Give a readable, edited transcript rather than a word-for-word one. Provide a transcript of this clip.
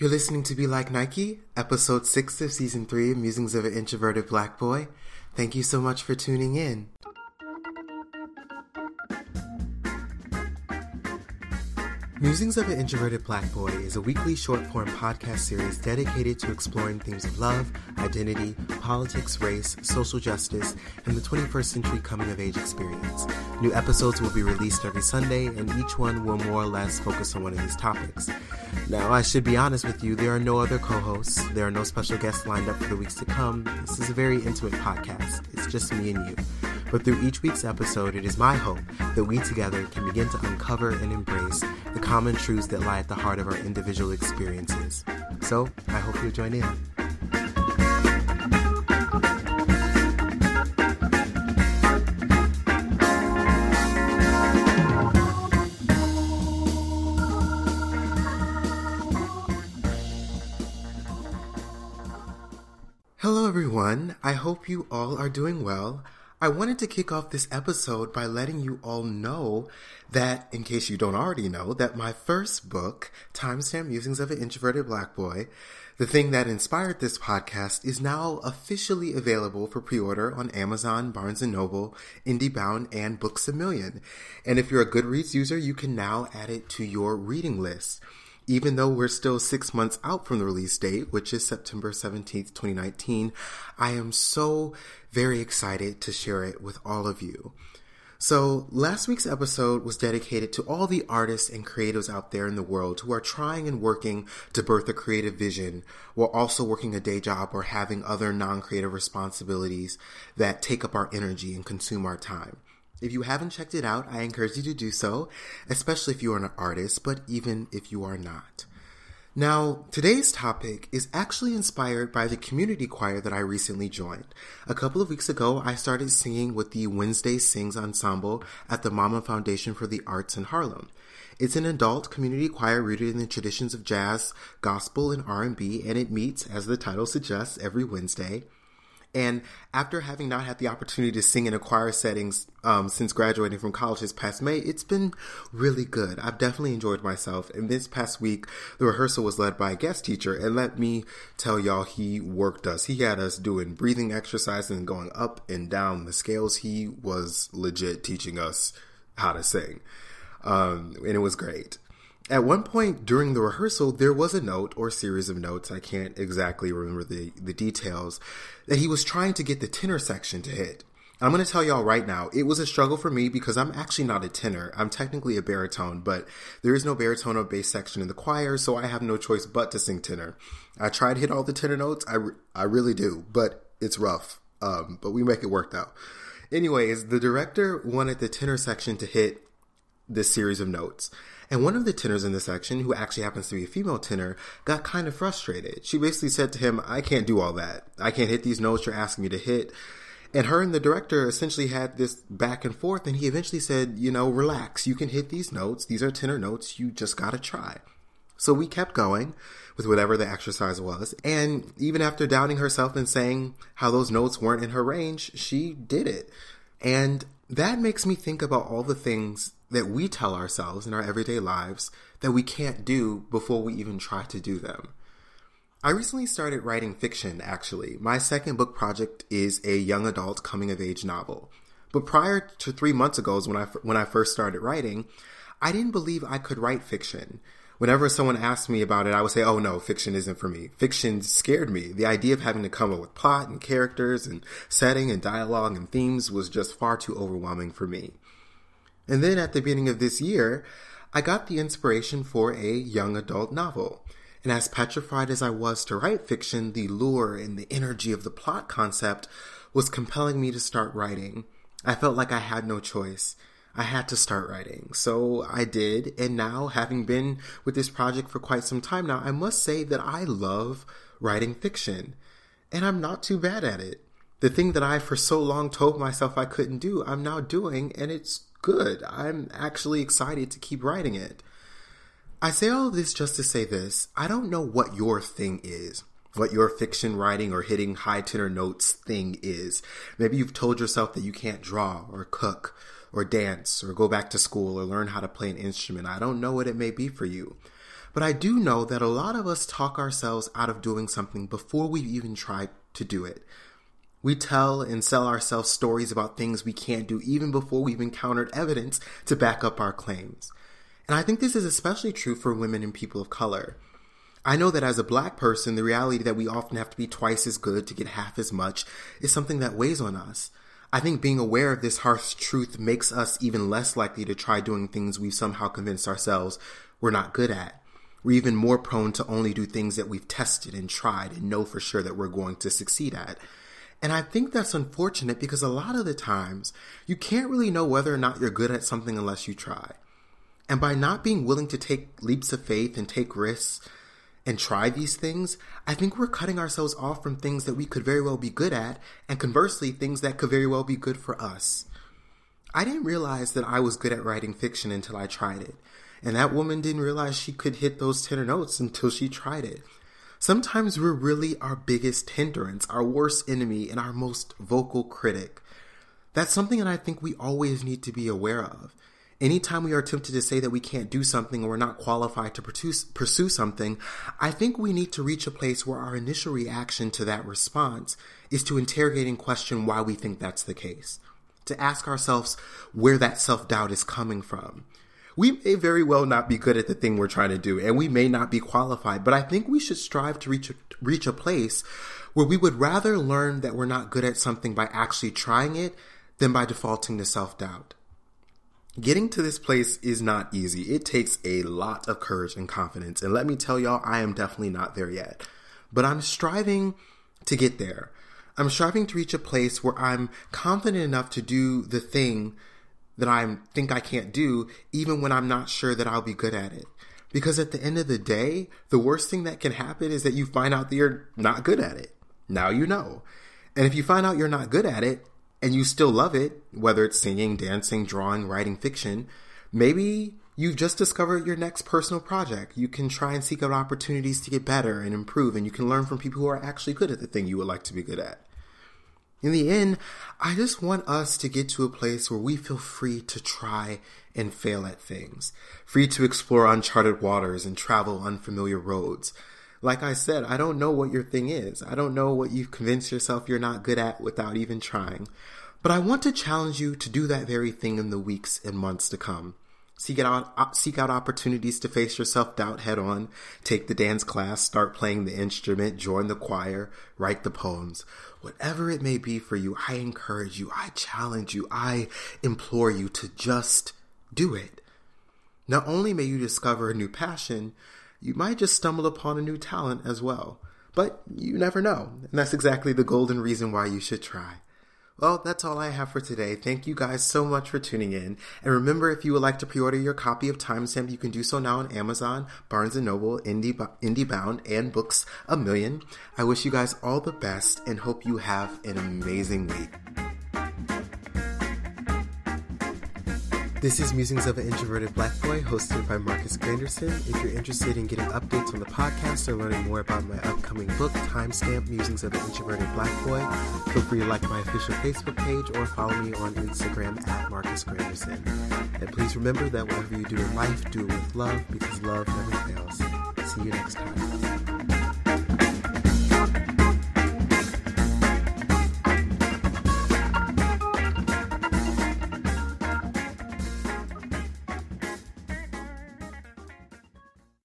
You're listening to Be Like Nike, episode 6 of season 3, Musings of an Introverted Black Boy. Thank you so much for tuning in. Musings of an Introverted Black Boy is a weekly short-form podcast series dedicated to exploring themes of love, identity, politics, race, social justice, and the 21st century coming-of-age experience. New episodes will be released every Sunday, and each one will more or less focus on one of these topics. Now, I should be honest with you, there are no other co-hosts, there are no special guests lined up for the weeks to come. This is a very intimate podcast. It's just me and you. But through each week's episode, it is my hope that we together can begin to uncover and embrace the common truths that lie at the heart of our individual experiences. So, I hope you'll join in. Hello everyone, I hope you all are doing well. I wanted to kick off this episode by letting you all know that, in case you don't already know, that my first book, Timestamp Musings of an Introverted Black Boy, the thing that inspired this podcast, is now officially available for pre-order on Amazon, Barnes & Noble, IndieBound, and Books A Million. And if you're a Goodreads user, you can now add it to your reading list. Even though we're still 6 months out from the release date, which is September 17th, 2019, I am so very excited to share it with all of you. So last week's episode was dedicated to all the artists and creatives out there in the world who are trying and working to birth a creative vision while also working a day job or having other non-creative responsibilities that take up our energy and consume our time. If you haven't checked it out, I encourage you to do so, especially if you are an artist, but even if you are not. Now, today's topic is actually inspired by the community choir that I recently joined. A couple of weeks ago, I started singing with the Wednesday Sings Ensemble at the Mama Foundation for the Arts in Harlem. It's an adult community choir rooted in the traditions of jazz, gospel, and R&B, and it meets, as the title suggests, every Wednesday. And after having not had the opportunity to sing in a choir settings since graduating from college this past May, it's been really good. I've definitely enjoyed myself. And this past week, the rehearsal was led by a guest teacher. And let me tell y'all, he worked us. He had us doing breathing exercises and going up and down the scales. He was legit teaching us how to sing. And it was great. At one point during the rehearsal, there was a note or series of notes, I can't exactly remember the details, that he was trying to get the tenor section to hit. I'm going to tell y'all right now, it was a struggle for me because I'm actually not a tenor. I'm technically a baritone, but there is no baritone or bass section in the choir, so I have no choice but to sing tenor. I try to hit all the tenor notes, I really do, but it's rough, but we make it work though. Anyways, the director wanted the tenor section to hit this series of notes. And one of the tenors in the section, who actually happens to be a female tenor, got kind of frustrated. She basically said to him, I can't do all that. I can't hit these notes you're asking me to hit. And her and the director essentially had this back and forth, and he eventually said, you know, relax. You can hit these notes. These are tenor notes. You just gotta try. So we kept going with whatever the exercise was. And even after doubting herself and saying how those notes weren't in her range, she did it. And that makes me think about all the things that we tell ourselves in our everyday lives that we can't do before we even try to do them. I recently started writing fiction, actually. My second book project is a young adult coming-of-age novel. But prior to 3 months ago is when I first started writing, I didn't believe I could write fiction. Whenever someone asked me about it, I would say, oh no, fiction isn't for me. Fiction scared me. The idea of having to come up with plot and characters and setting and dialogue and themes was just far too overwhelming for me. And then at the beginning of this year, I got the inspiration for a young adult novel. And as petrified as I was to write fiction, the lure and the energy of the plot concept was compelling me to start writing. I felt like I had no choice. I had to start writing. So I did. And now, having been with this project for quite some time now, I must say that I love writing fiction. And I'm not too bad at it. The thing that I for so long told myself I couldn't do, I'm now doing, and it's good. I'm actually excited to keep writing it. I say all this just to say this. I don't know what your thing is, what your fiction writing or hitting high tenor notes thing is. Maybe you've told yourself that you can't draw or cook or dance or go back to school or learn how to play an instrument. I don't know what it may be for you. But I do know that a lot of us talk ourselves out of doing something before we've even tried to do it. We tell and sell ourselves stories about things we can't do even before we've encountered evidence to back up our claims. And I think this is especially true for women and people of color. I know that as a Black person, the reality that we often have to be twice as good to get half as much is something that weighs on us. I think being aware of this harsh truth makes us even less likely to try doing things we've somehow convinced ourselves we're not good at. We're even more prone to only do things that we've tested and tried and know for sure that we're going to succeed at. And I think that's unfortunate because a lot of the times, you can't really know whether or not you're good at something unless you try. And by not being willing to take leaps of faith and take risks and try these things, I think we're cutting ourselves off from things that we could very well be good at, and conversely, things that could very well be good for us. I didn't realize that I was good at writing fiction until I tried it. And that woman didn't realize she could hit those tenor notes until she tried it. Sometimes we're really our biggest hindrance, our worst enemy, and our most vocal critic. That's something that I think we always need to be aware of. Anytime we are tempted to say that we can't do something or we're not qualified to pursue something, I think we need to reach a place where our initial reaction to that response is to interrogate and question why we think that's the case, to ask ourselves where that self-doubt is coming from. We may very well not be good at the thing we're trying to do, and we may not be qualified, but I think we should strive to reach a place where we would rather learn that we're not good at something by actually trying it than by defaulting to self-doubt. Getting to this place is not easy. It takes a lot of courage and confidence, and let me tell y'all, I am definitely not there yet. But I'm striving to get there. I'm striving to reach a place where I'm confident enough to do the thing that I think I can't do, even when I'm not sure that I'll be good at it. Because at the end of the day, the worst thing that can happen is that you find out that you're not good at it. Now you know. And if you find out you're not good at it, and you still love it, whether it's singing, dancing, drawing, writing fiction, maybe you've just discovered your next personal project. You can try and seek out opportunities to get better and improve, and you can learn from people who are actually good at the thing you would like to be good at. In the end, I just want us to get to a place where we feel free to try and fail at things, free to explore uncharted waters and travel unfamiliar roads. Like I said, I don't know what your thing is. I don't know what you've convinced yourself you're not good at without even trying. But I want to challenge you to do that very thing in the weeks and months to come. Seek out opportunities to face your self-doubt head-on, take the dance class, start playing the instrument, join the choir, write the poems. Whatever it may be for you, I encourage you, I challenge you, I implore you to just do it. Not only may you discover a new passion, you might just stumble upon a new talent as well. But you never know, and that's exactly the golden reason why you should try. Well, that's all I have for today. Thank you guys so much for tuning in. And remember, if you would like to pre-order your copy of Timestamp, you can do so now on Amazon, Barnes & Noble, IndieBound, and Books A Million. I wish you guys all the best and hope you have an amazing week. This is Musings of an Introverted Black Boy, hosted by Marcus Granderson. If you're interested in getting updates on the podcast or learning more about my upcoming book, Timestamp, Musings of an Introverted Black Boy, feel free to like my official Facebook page or follow me on Instagram @MarcusGranderson. And please remember that whatever you do in life, do it with love, because love never fails. See you next time.